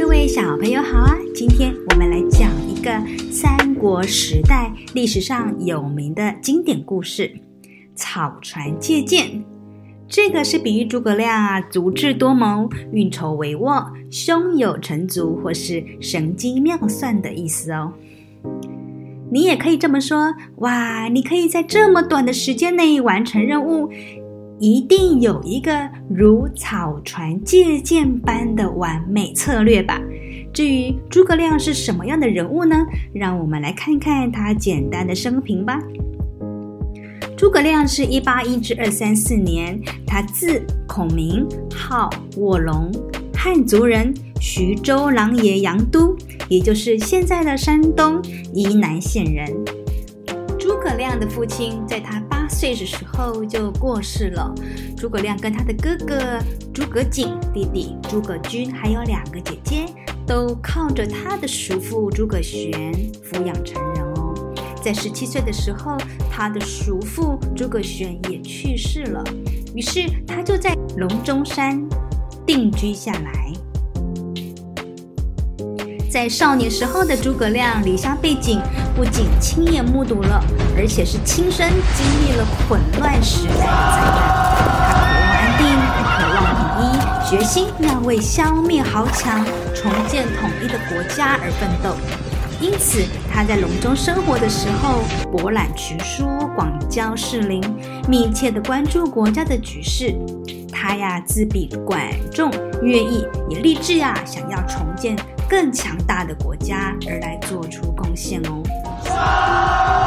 各位小朋友好啊，今天我们来讲一个三国时代历史上有名的经典故事草船借箭。这个是比喻诸葛亮足智多谋，运筹帷幄，胸有成竹，或是神机妙算的意思哦。你也可以这么说，哇，你可以在这么短的时间内完成任务，一定有一个如草船借箭般的完美策略吧。至于诸葛亮是什么样的人物呢？让我们来看看他简单的生平吧。诸葛亮是181至234年，他字孔明，号卧龙，汉族人，徐州琅琊阳都，也就是现在的山东沂南县人。诸葛亮的父亲在他8岁的时候就过世了。诸葛亮跟他的哥哥诸葛瑾、弟弟诸葛均，还有2个姐姐，都靠着他的叔父诸葛玄抚养成人哦。在17岁的时候，他的叔父诸葛玄也去世了，于是他就在隆中山定居下来。在少年时候的诸葛亮离乡背井，不仅亲眼目睹了，而且是亲身经历了混乱时代的灾难。他渴望安定，渴望统一，决心要为消灭豪强、重建统一的国家而奋斗。因此，他在隆中生活的时候，博览群书，广交士林，密切地关注国家的局势。他自比管仲、乐毅，也立志想要重建更强大的国家，而来做出贡献哦。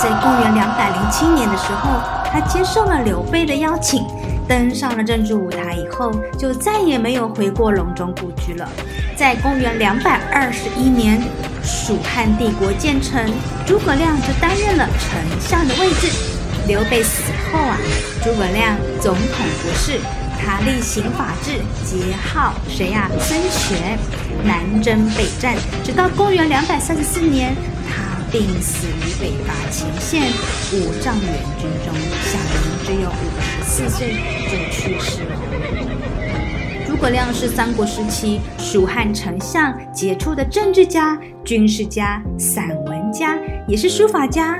在公元207年的时候，他接受了刘备的邀请，登上了政治舞台以后，就再也没有回过隆中故居了。在公元221年，蜀汉帝国建成，诸葛亮就担任了丞相的位置。刘备死后诸葛亮总统国事，他力行法治，桀骜孙权，南征北战，直到公元234年，他病死于北伐前线五丈原军中，享年只有54岁就去世了。诸葛亮是三国时期蜀汉丞相杰出的政治家、军事家、散文家，也是书法家、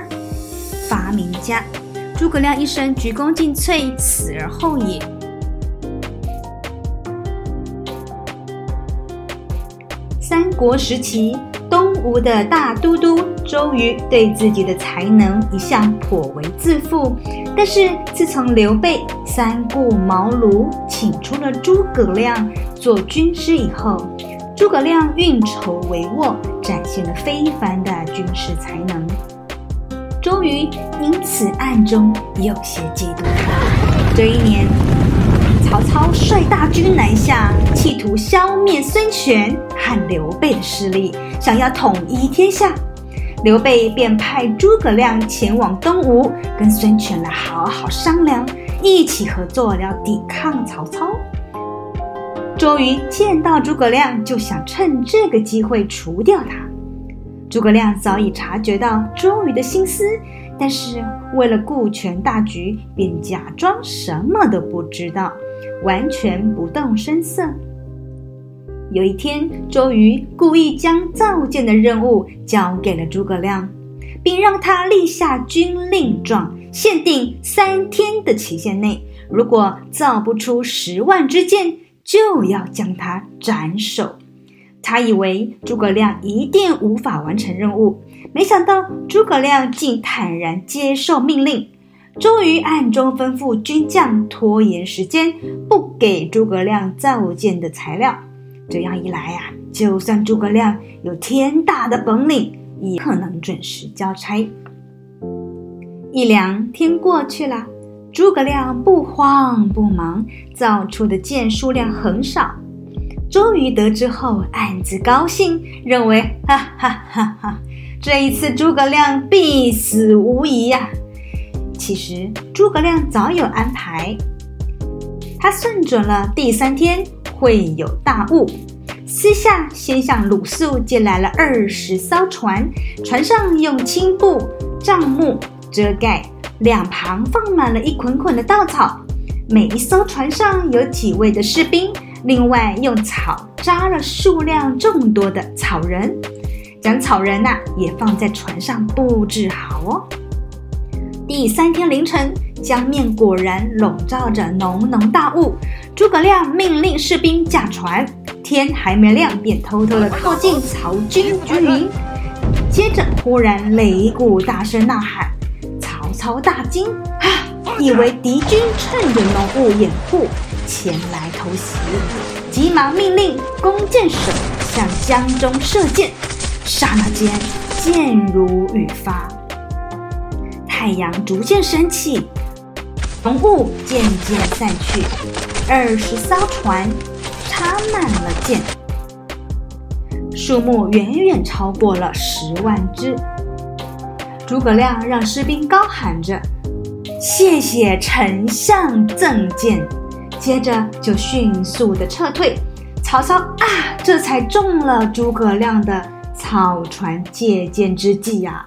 发明家。诸葛亮一生鞠躬尽瘁，死而后已。三国时期，东吴的大都督周瑜对自己的才能一向颇为自负，但是自从刘备三顾茅庐请出了诸葛亮做军师以后，诸葛亮运筹帷幄，展现了非凡的军事才能。周瑜因此暗中有些嫉妒他。这一年，曹操率大军南下，企图消灭孙权和刘备的势力，想要统一天下。刘备便派诸葛亮前往东吴，跟孙权来好好商量，一起合作要抵抗曹操。周瑜见到诸葛亮，就想趁这个机会除掉他。诸葛亮早已察觉到周瑜的心思，但是为了顾全大局，便假装什么都不知道，完全不动声色。有一天，周瑜故意将造箭的任务交给了诸葛亮，并让他立下军令状，限定3天的期限内，如果造不出10万支箭，就要将他斩首。他以为诸葛亮一定无法完成任务，没想到诸葛亮竟坦然接受命令。周瑜暗中吩咐军将拖延时间，不给诸葛亮造箭的材料。这样一来就算诸葛亮有天大的本领，也可能准时交差。1、2天过去了，诸葛亮不慌不忙，造出的箭数量很少。周瑜得知后暗自高兴，认为哈哈，这一次诸葛亮必死无疑呀。其实诸葛亮早有安排，他算准了第3天会有大雾，私下先向鲁肃借来了20艘船，船上用青布、帐幕遮盖，两旁放满了一捆捆的稻草，每一艘船上有几位的士兵，另外用草扎了数量众多的草人，将草人啊也放在船上布置好哦。第三天凌晨，江面果然笼罩着浓浓大雾，诸葛亮命令士兵驾船，天还没亮便偷偷的靠近曹军军营，接着忽然擂鼓大声呐喊，曹操大惊啊，以为敌军趁着浓雾掩护前来偷袭，急忙命令弓箭手向江中射箭，刹那间箭如雨发，太阳逐渐升起，浓雾渐渐散去，20艘船插满了箭，数目远远超过了10万只。诸葛亮让士兵高喊着谢谢丞相赠箭，接着就迅速的撤退。曹操啊，这才中了诸葛亮的草船借箭之计啊！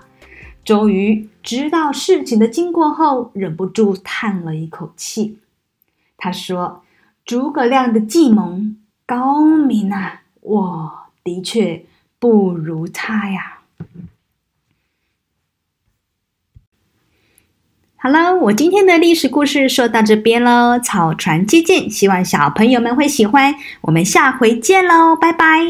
周瑜知道事情的经过后，忍不住叹了一口气。他说：“诸葛亮的计谋高明啊，我的确不如他呀。”好了，我今天的历史故事说到这边咯，草船借箭，希望小朋友们会喜欢，我们下回见咯，拜拜。